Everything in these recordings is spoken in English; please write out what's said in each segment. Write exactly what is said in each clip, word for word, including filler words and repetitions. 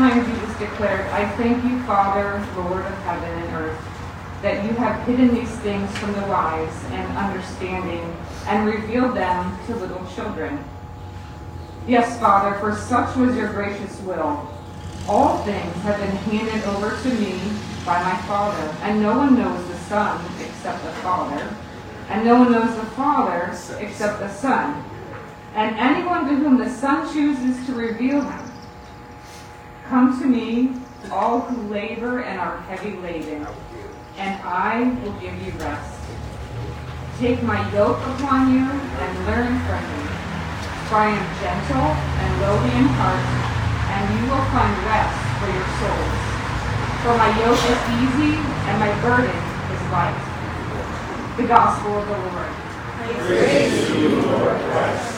time Jesus declared, "I thank you, Father, Lord of heaven and earth, that you have hidden these things from the wise and understanding and revealed them to little children. Yes, Father, for such was your gracious will. All things have been handed over to me by my Father, and no one knows the Son except the Father, and no one knows the Father except the Son, and anyone to whom the Son chooses to reveal him. Come to me, all who labor and are heavy laden, and I will give you rest. Take my yoke upon you and learn from me, for I am gentle and lowly in heart, and you will find rest for your souls. For my yoke is easy and my burden is light." The Gospel of the Lord. Praise to you, Lord Christ.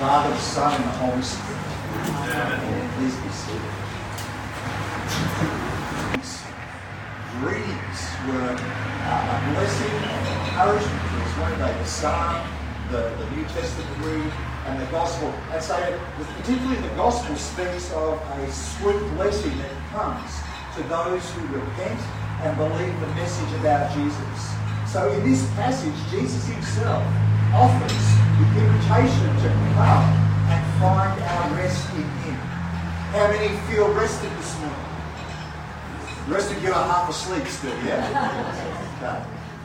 Father, Son, and the Holy Spirit. Amen. Please be seated. Greetings were uh, a blessing and encouragement to us, weren't they? The Psalm, the, the New Testament read, and the Gospel. And so, particularly the Gospel speaks of a sweet blessing that comes to those who repent and believe the message about Jesus. So in this passage, Jesus himself offers the invitation to come and find our rest in him. How many feel rested this morning? The rest of you are half asleep still, yeah? Okay.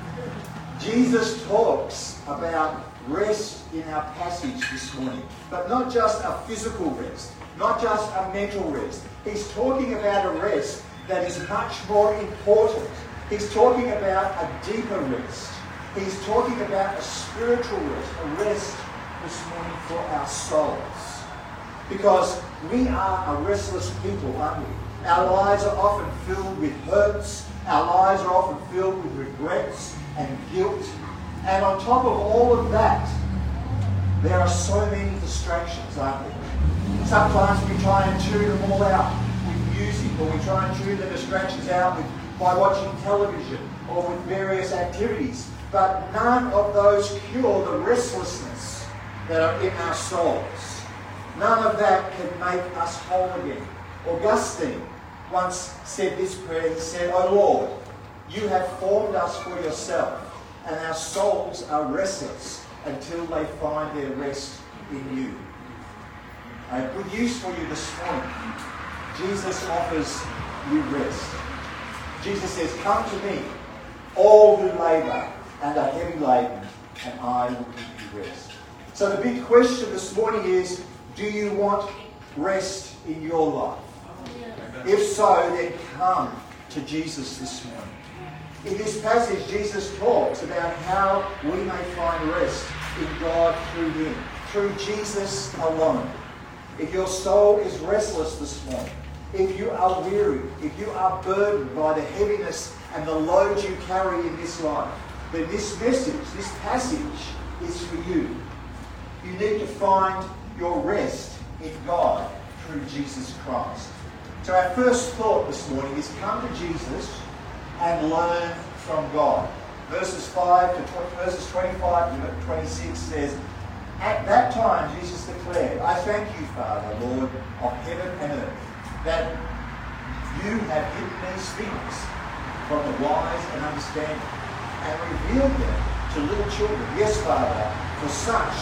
Jesus talks about rest in our passage this morning, but not just a physical rest, not just a mental rest. He's talking about a rest that is much more important. He's talking about a deeper rest. He's talking about a spiritual rest, a rest this morning for our souls. Because we are a restless people, aren't we? Our lives are often filled with hurts. Our lives are often filled with regrets and guilt. And on top of all of that, there are so many distractions, aren't there? Sometimes we try and chew them all out. Or we try and chew the distractions out with, by watching television or with various activities. But none of those cure the restlessness that are in our souls. None of that can make us whole again. Augustine once said this prayer. He said, "O Lord, you have formed us for yourself, and our souls are restless until they find their rest in you." A good use for you this morning. Jesus offers you rest. Jesus says, "Come to me, all who labour and are heavy laden, and I will give you rest." So the big question this morning is, do you want rest in your life? If so, then come to Jesus this morning. In this passage, Jesus talks about how we may find rest in God through him, through Jesus alone. If your soul is restless this morning, if you are weary, if you are burdened by the heaviness and the load you carry in this life, then this message, this passage is for you. You need to find your rest in God through Jesus Christ. So our first thought this morning is come to Jesus and learn from God. Verses five to verses twenty-five to twenty-six says, "At that time, Jesus declared, 'I thank you, Father, Lord of heaven and earth, that you have hidden these things from the wise and understanding and revealed them to little children. Yes, Father, for such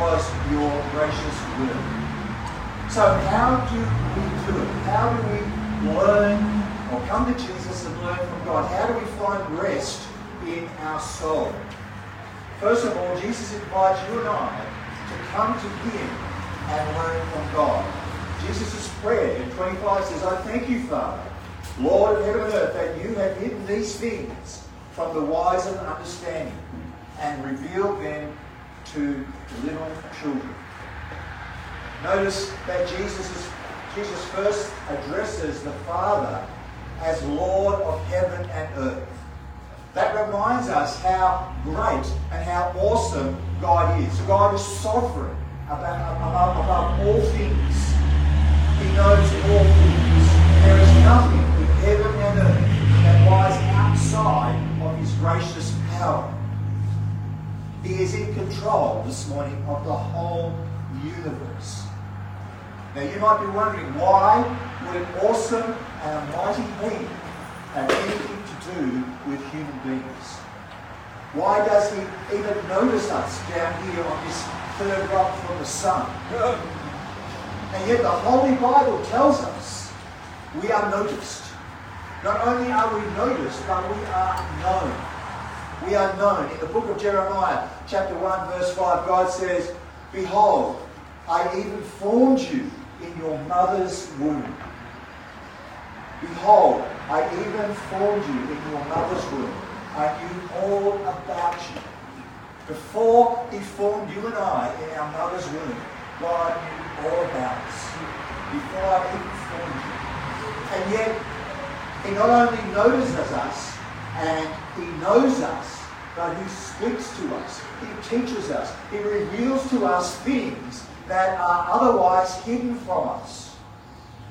was your gracious will.'" So how do we do it? How do we learn or come to Jesus and learn from God? How do we find rest in our soul? First of all, Jesus invites you and I to come to him and learn from God. Jesus' prayer in twenty-five says, "I thank you, Father, Lord of heaven and earth, that you have hidden these things from the wise and understanding and revealed them to little children." Notice that Jesus, is, Jesus first addresses the Father as Lord of heaven and earth. That reminds us how great and how awesome God is. God is sovereign above, above, above all things. He knows all things. There is nothing in heaven and earth that lies outside of his gracious power. He is in control this morning of the whole universe. Now you might be wondering, why would an awesome and a mighty being have anything to do with human beings? Why does he even notice us down here on this third rock from the sun? And yet the Holy Bible tells us we are noticed. Not only are we noticed, but we are known. We are known. In the book of Jeremiah, chapter one, verse five, God says, "Behold, I even formed you in your mother's womb." Behold, I even formed you in your mother's womb. I knew all about you. Before he formed you and I in our mother's womb, God knew all about us. Before I even formed you. And yet, he not only notices us, and he knows us, but he speaks to us, he teaches us, he reveals to us things that are otherwise hidden from us.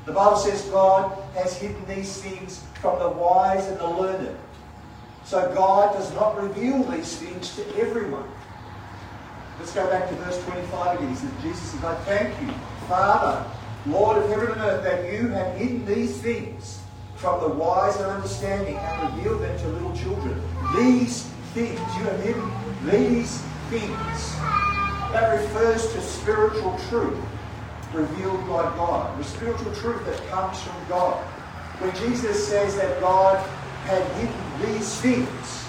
The Bible says God has hidden these things from the wise and the learned. So God does not reveal these things to everyone. Let's go back to verse twenty-five again. He says, Jesus says, "I thank you, Father, Lord of heaven and earth, that you have hidden these things from the wise and understanding and reveal them to little children." These things, you have hidden these things. That refers to spiritual truth revealed by God. The spiritual truth that comes from God. When Jesus says that God had hidden these things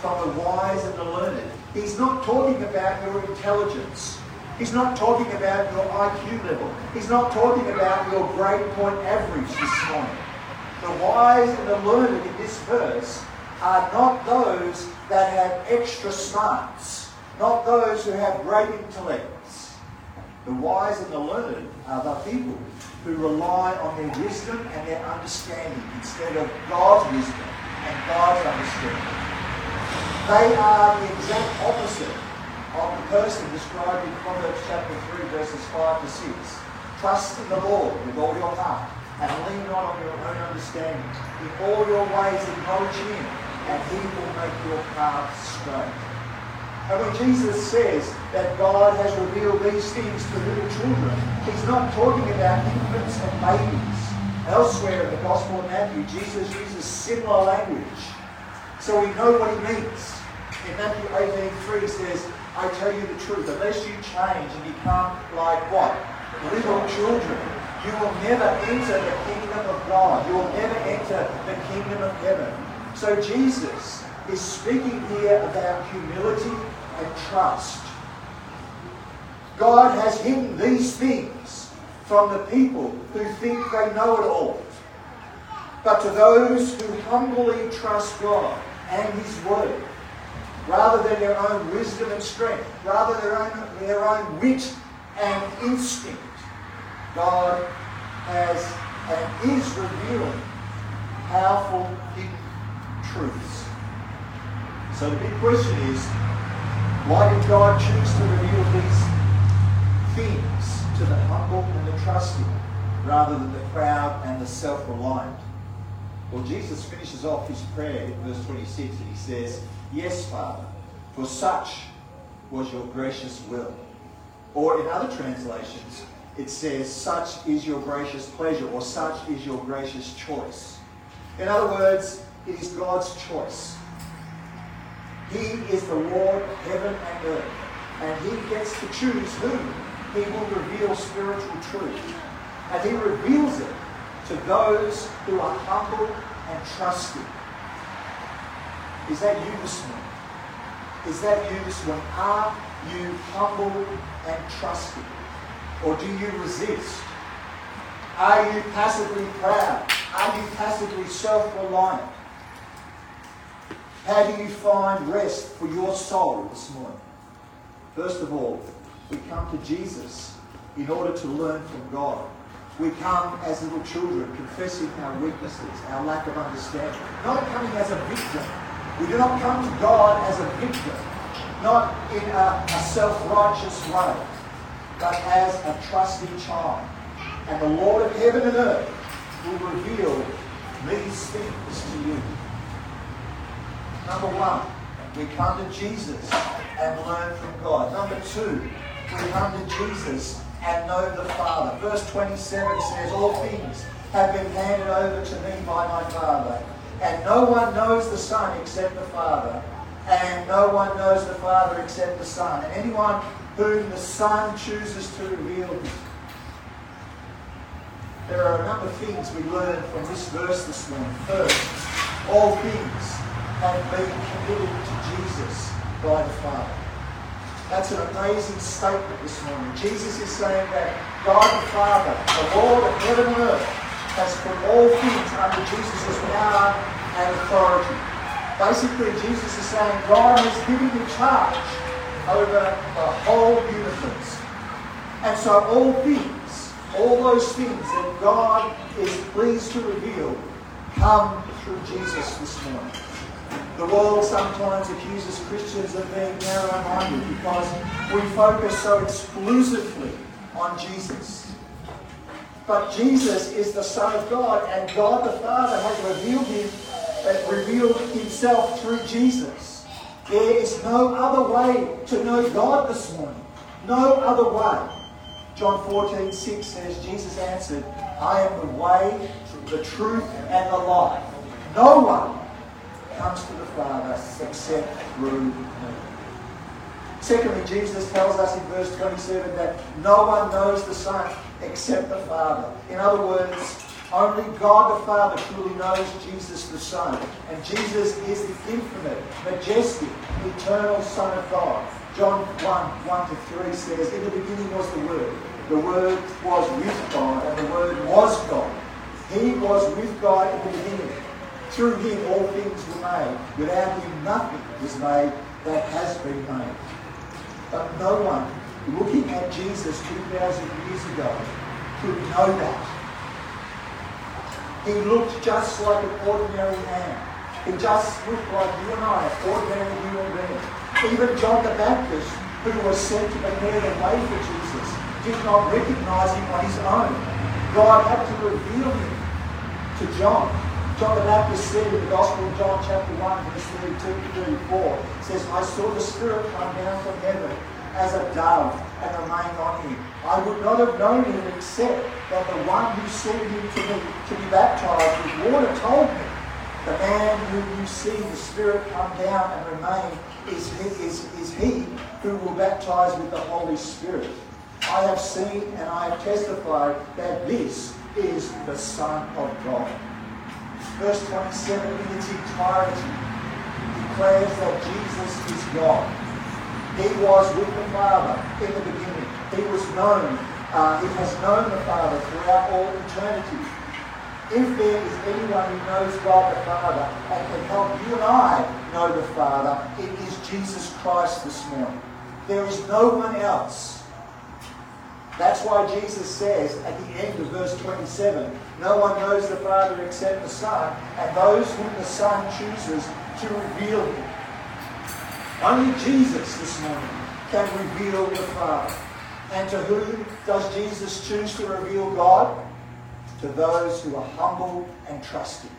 from the wise and the learned, he's not talking about your intelligence. He's not talking about your I Q level. He's not talking about your grade point average this morning. The wise and the learned in this verse are not those that have extra smarts, not those who have great intellects. The wise and the learned are the people who rely on their wisdom and their understanding instead of God's wisdom and God's understanding. They are the exact opposite of the person described in Proverbs chapter three, verses five to six. Trust in the Lord with all your heart, and lean not on your own understanding. In all your ways acknowledge him, and he will make your path straight. And when Jesus says that God has revealed these things to little children, he's not talking about infants and babies. Elsewhere in the Gospel of Matthew, Jesus uses similar language. So we know what he means. In Matthew eighteen three, he says, "I tell you the truth, unless you change and become like what? Little children, you will never enter the kingdom of God. You will never enter the kingdom of heaven." So Jesus is speaking here about humility and trust. God has hidden these things from the people who think they know it all. But to those who humbly trust God and his word, rather than their own wisdom and strength, rather than their own wit and instinct, God has and is revealing powerful hidden truths. So the big question is, why did God choose to reveal these things to the humble and the trusting rather than the proud and the self-reliant? Well, Jesus finishes off his prayer in verse twenty-six and he says, "Yes, Father, for such was your gracious will." Or in other translations, it says, "Such is your gracious pleasure," or "Such is your gracious choice." In other words, it is God's choice. He is the Lord of heaven and earth, and he gets to choose whom he will reveal spiritual truth. And he reveals it to those who are humble and trusting. Is that you this morning? Is that you this morning? Are you humble and trusting? Or do you resist? Are you passively proud? Are you passively self-reliant? How do you find rest for your soul this morning? First of all, we come to Jesus in order to learn from God. We come as little children, confessing our weaknesses, our lack of understanding. Not coming as a victim. We do not come to God as a victim, not in a, a self-righteous way, but as a trusting child. And the Lord of heaven and earth will reveal these things to you. Number one, we come to Jesus and learn from God. Number two, who come to Jesus and know the Father. Verse twenty-seven says, all things have been handed over to me by my Father, and no one knows the Son except the Father, and no one knows the Father except the Son, and anyone whom the Son chooses to reveal him. There are a number of things we learn from this verse this morning. First, all things have been committed to Jesus by the Father. That's an amazing statement this morning. Jesus is saying that God the Father, the Lord of heaven and earth, has put all things under Jesus' power and authority. Basically, Jesus is saying God has given you charge over the whole universe. And so all things, all those things that God is pleased to reveal, come through Jesus this morning. The world sometimes accuses Christians of being narrow-minded because we focus so exclusively on Jesus. But Jesus is the Son of God, and God the Father has revealed him, has revealed himself through Jesus. There is no other way to know God this morning. No other way. John fourteen six says, Jesus answered, I am the way, the truth, and the life. No one comes to the Father except through me. Secondly, Jesus tells us in verse twenty-seven that no one knows the Son except the Father. In other words, only God the Father truly knows Jesus the Son. And Jesus is the infinite, majestic, eternal Son of God. John one, one to three says, in the beginning was the Word. The Word was with God, and the Word was God. He was with God in the beginning. Through him all things were made. Without him nothing was made that has been made. But no one looking at Jesus two thousand years ago could know that. He looked just like an ordinary man. He just looked like you and I, an ordinary human being. Even John the Baptist, who was sent to prepare the way for Jesus, did not recognize him on his own. God had to reveal him to John. John the Baptist said in the Gospel of John chapter one, verse thirty-two to thirty-four, says, I saw the Spirit come down from heaven as a dove and remained on him. I would not have known him except that the one who sent him to be, to be baptized with water told me, the man whom you see the Spirit come down and remain is he, is, is he who will baptize with the Holy Spirit. I have seen and I have testified that this is the Son of God. Verse twenty-seven in its entirety declares that Jesus is God. He was with the Father in the beginning. He was known. Uh, he has known the Father throughout all eternity. If there is anyone who knows God the Father and can help you and I know the Father, it is Jesus Christ this morning. There is no one else. That's why Jesus says at the end of verse twenty-seven, no one knows the Father except the Son, and those whom the Son chooses to reveal him. Only Jesus this morning can reveal the Father. And to whom does Jesus choose to reveal God? To those who are humble and trusting.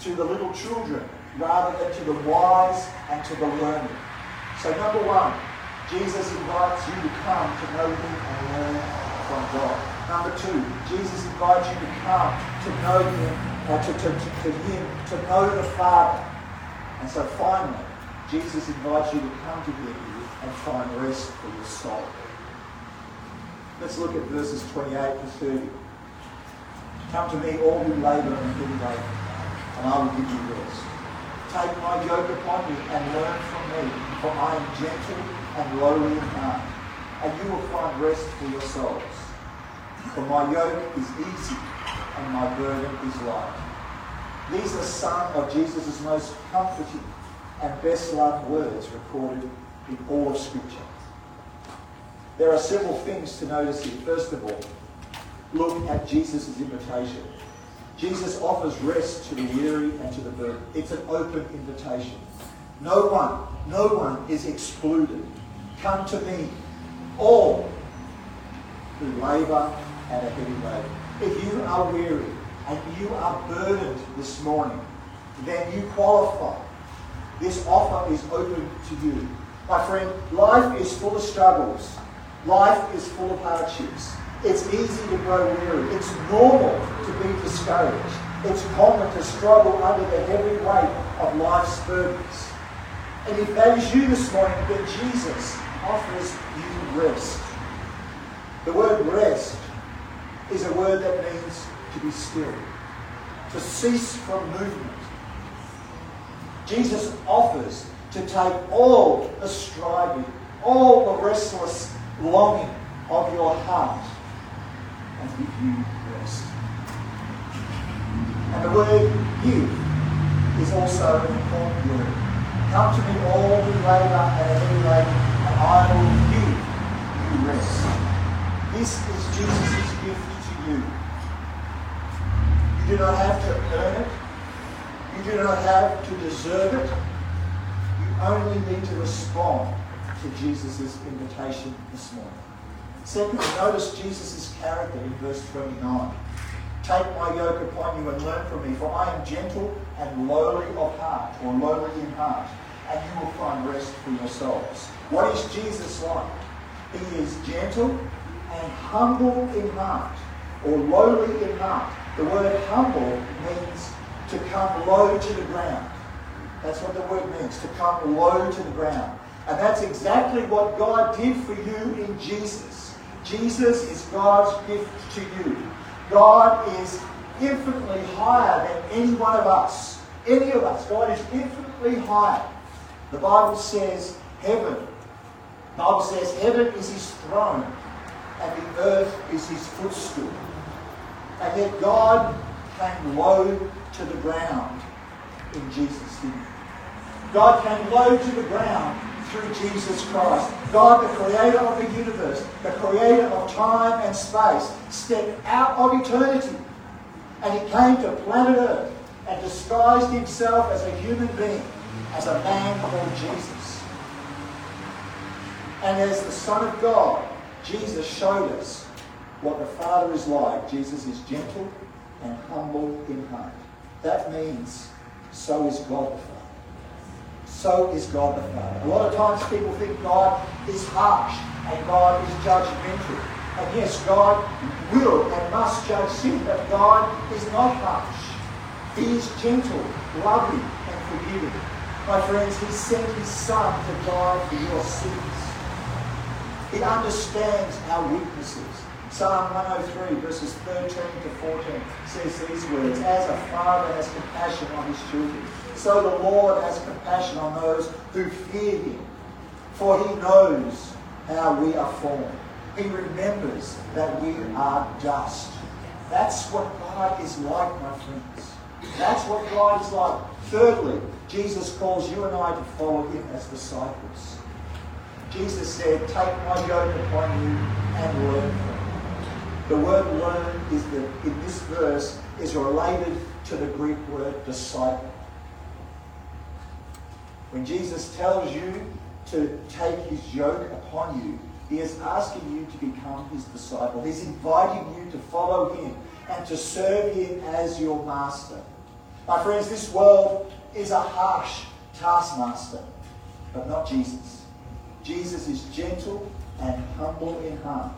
To the little children, rather than to the wise and to the learned. So number one, Jesus invites you to come to know him and learn from God. Number two, Jesus invites you to come to know him, or to, to, to, to him, to know the Father. And so finally, Jesus invites you to come to him and find rest for your soul. Let's look at verses twenty-eight to thirty. Come to me, all who labour and heavy laden, and I will give you rest. Take my yoke upon you and learn from me, for I am gentle and lowly in heart, and you will find rest for your souls. For my yoke is easy and my burden is light. These are some of Jesus' most comforting and best-loved words recorded in all of Scripture. There are several things to notice here. First of all, look at Jesus' invitation. Jesus offers rest to the weary and to the burdened. It's an open invitation. No one, no one is excluded. Come to me, all who labour and are heavy laden. If you are weary and you are burdened this morning, then you qualify. This offer is open to you. My friend, life is full of struggles. Life is full of hardships. It's easy to grow weary. It's normal to be discouraged. It's common to struggle under the heavy weight of life's burdens. And if that is you this morning, then Jesus offers you rest. The word rest is a word that means to be still, to cease from movement. Jesus offers to take all the striving, all the restless longing of your heart and give you rest. And the word give is also an important word. Come to me all who labour and are heavy laden, and I will give you rest. This is Jesus' gift to you. You do not have to earn it. You do not have to deserve it. You only need to respond to Jesus' invitation this morning. Secondly, notice Jesus' character in verse twenty-nine. Take my yoke upon you and learn from me, for I am gentle and lowly of heart, or lowly in heart, and you will find rest for yourselves. What is Jesus like? He is gentle and humble in heart, or lowly in heart. The word humble means to come low to the ground. That's what the word means, to come low to the ground. And that's exactly what God did for you in Jesus. Jesus is God's gift to you. God is infinitely higher than any one of us. Any of us. God is infinitely higher. The Bible says heaven. The Bible says heaven is his throne and the earth is his footstool. And yet God came low to the ground in Jesus, didn't he? God came low to the ground through Jesus Christ. God, the creator of the universe, the creator of time and space, stepped out of eternity and he came to planet Earth and disguised himself as a human being, as a man called Jesus. And as the Son of God, Jesus showed us what the Father is like. Jesus is gentle and humble in heart. That means so is God the Father. So is God the Father. A lot of times people think God is harsh and God is judgmental. And yes, God will and must judge sin, but God is not harsh. He is gentle, loving and forgiving. My friends, he sent his Son to die for your sins. He understands our weaknesses. Psalm one oh three, verses thirteen to fourteen says these words, as a father has compassion on his children, so the Lord has compassion on those who fear him. For he knows how we are formed. He remembers that we are dust. That's what God is like, my friends. That's what God is like. Thirdly, Jesus calls you and I to follow him as disciples. Jesus said, take my yoke upon you and learn from me. The word learn is the, in this verse is related to the Greek word disciple. When Jesus tells you to take his yoke upon you, he is asking you to become his disciple. He's inviting you to follow him and to serve him as your master. My friends, this world is a harsh taskmaster, but not Jesus. Jesus is gentle and humble in heart.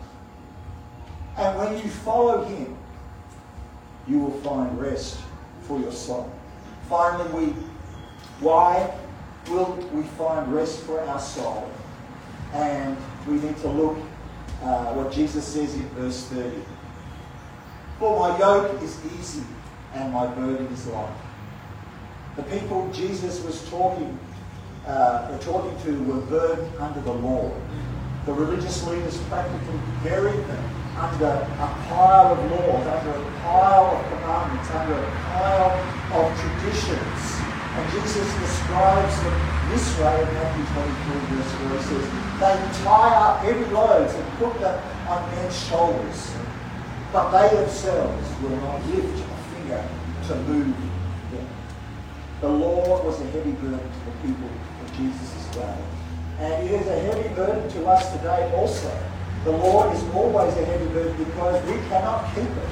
And when you follow him, you will find rest for your soul. Finally, we, why? Will we find rest for our soul? And we need to look uh, what Jesus says in verse thirty. For my yoke is easy and my burden is light. The people Jesus was talking uh, or talking to were burdened under the law. The religious leaders practically buried them under a pile of laws, under a pile of commandments, under a pile of traditions. And Jesus describes them this way in Matthew twenty-three, verse four. He says, they tie up heavy loads and put them on men's shoulders, but they themselves will not lift a finger to move them. The law was a heavy burden to the people of Jesus' day. And it is a heavy burden to us today also. The law is always a heavy burden because we cannot keep it.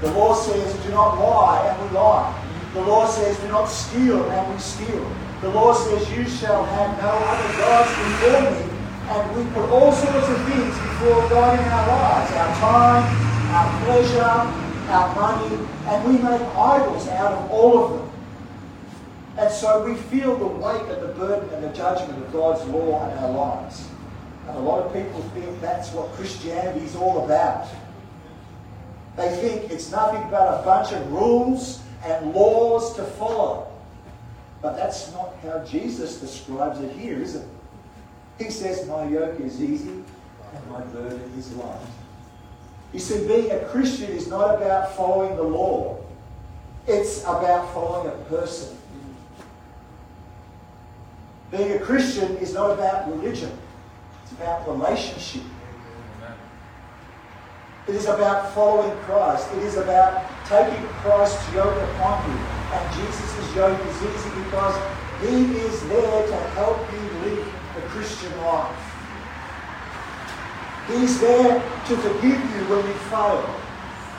The law says, do not lie, and we lie. The law says, do not steal, and we steal. The law says, you shall have no other gods before me. And we put all sorts of things before God in our lives, our time, our pleasure, our money, and we make idols out of all of them. And so we feel the weight and the burden and the judgment of God's law in our lives. And a lot of people think that's what Christianity is all about. They think it's nothing but a bunch of rules and laws to follow. But that's not how Jesus describes it here, is it? He says, my yoke is easy and my burden is light. You see, being a Christian is not about following the law. It's about following a person. Being a Christian is not about religion. It's about relationship. It is about following Christ. It is about taking Christ's yoke upon you. And Jesus' yoke is easy because He is there to help you live the Christian life. He is there to forgive you when you fail.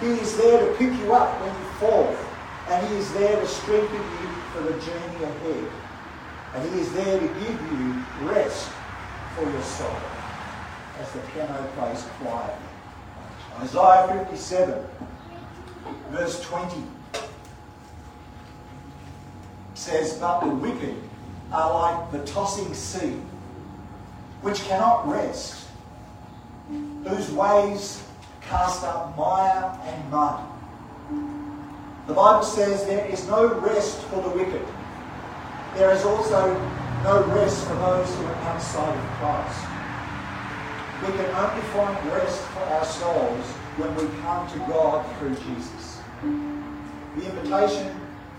He is there to pick you up when you fall. And He is there to strengthen you for the journey ahead. And He is there to give you rest for your soul. As the piano plays quietly. Isaiah fifty-seven, verse twenty, says, but the wicked are like the tossing sea, which cannot rest, whose waves cast up mire and mud. The Bible says there is no rest for the wicked. There is also no rest for those who are outside of Christ. We can only find rest for our souls when we come to God through Jesus. The invitation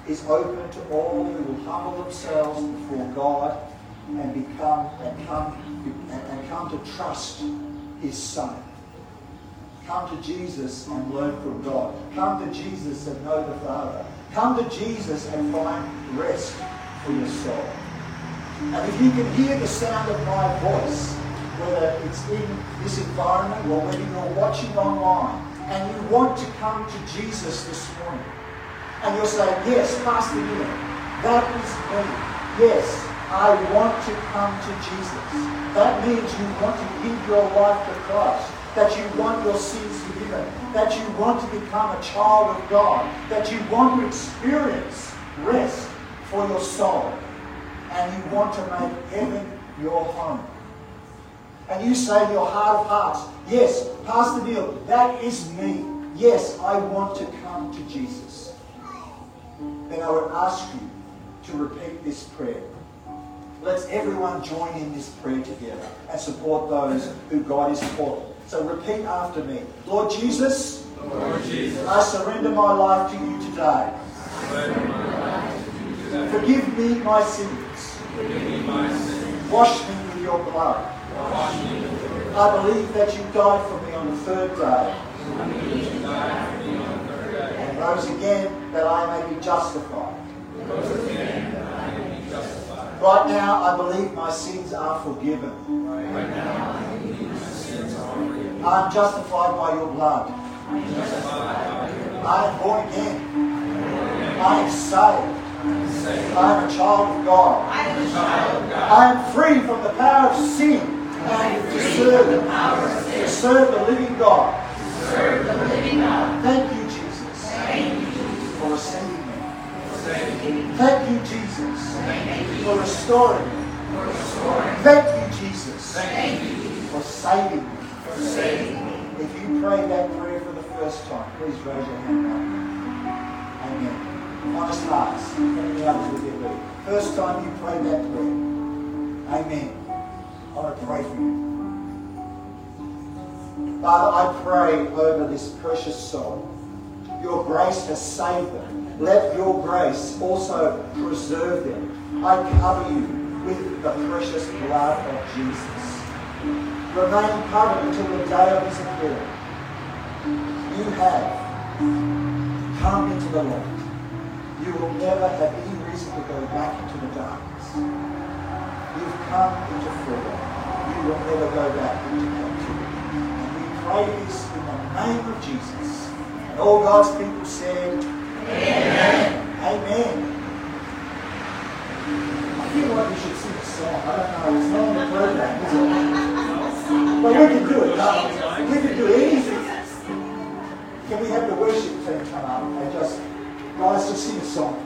is open to all who will humble themselves before God and become and come and come to trust His Son. Come to Jesus and learn from God. Come to Jesus and know the Father. Come to Jesus and find rest for your soul. And if you can hear the sound of my voice, whether it's in this environment or whether you're watching online, and you want to come to Jesus this morning, and you'll say, yes, Pastor Ian, that is me. Yes, I want to come to Jesus. That means you want to give your life to Christ, that you want your sins forgiven, that you want to become a child of God, that you want to experience rest for your soul, and you want to make heaven your home. And you say in your heart of hearts, yes, Pastor Neil, that is me. Yes, I want to come to Jesus. Then I would ask you to repeat this prayer. Let's everyone join in this prayer together and support those who God is calling. So repeat after me. Lord Jesus, Lord Jesus, I surrender my life to you today. I surrender my life to you today. Forgive me my sins. Forgive me my sins. Wash me with your blood. I believe that you died for me on the third day and rose again that I may be justified. Right now I believe my sins are forgiven. I am justified by your blood. I am born again. I am saved. I am a child of God. I am free from the power of sin. And to serve, to serve the living God. Thank you, Jesus, for saving me. Thank you, Jesus, for restoring me. Thank you, Jesus, for saving me. If you pray that prayer for the first time, please raise your hand up. Amen. Honest hearts. First time you pray that prayer. Amen. I want to pray for you. Father, I pray over this precious soul. Your grace has saved them. Let your grace also preserve them. I cover you with the precious blood of Jesus. Remain covered until the day of his appearing. You have come into the light. You will never have any reason to go back into the darkness. You've come into freedom. You will never go back into captivity. And we pray this in the name of Jesus. And all God's people said, Amen. Amen. I feel like we should sing a song. I don't know. It's not in the program, is it? But we can do it, God. We can do anything. Can we have the worship team come out and just, guys, just sing a song?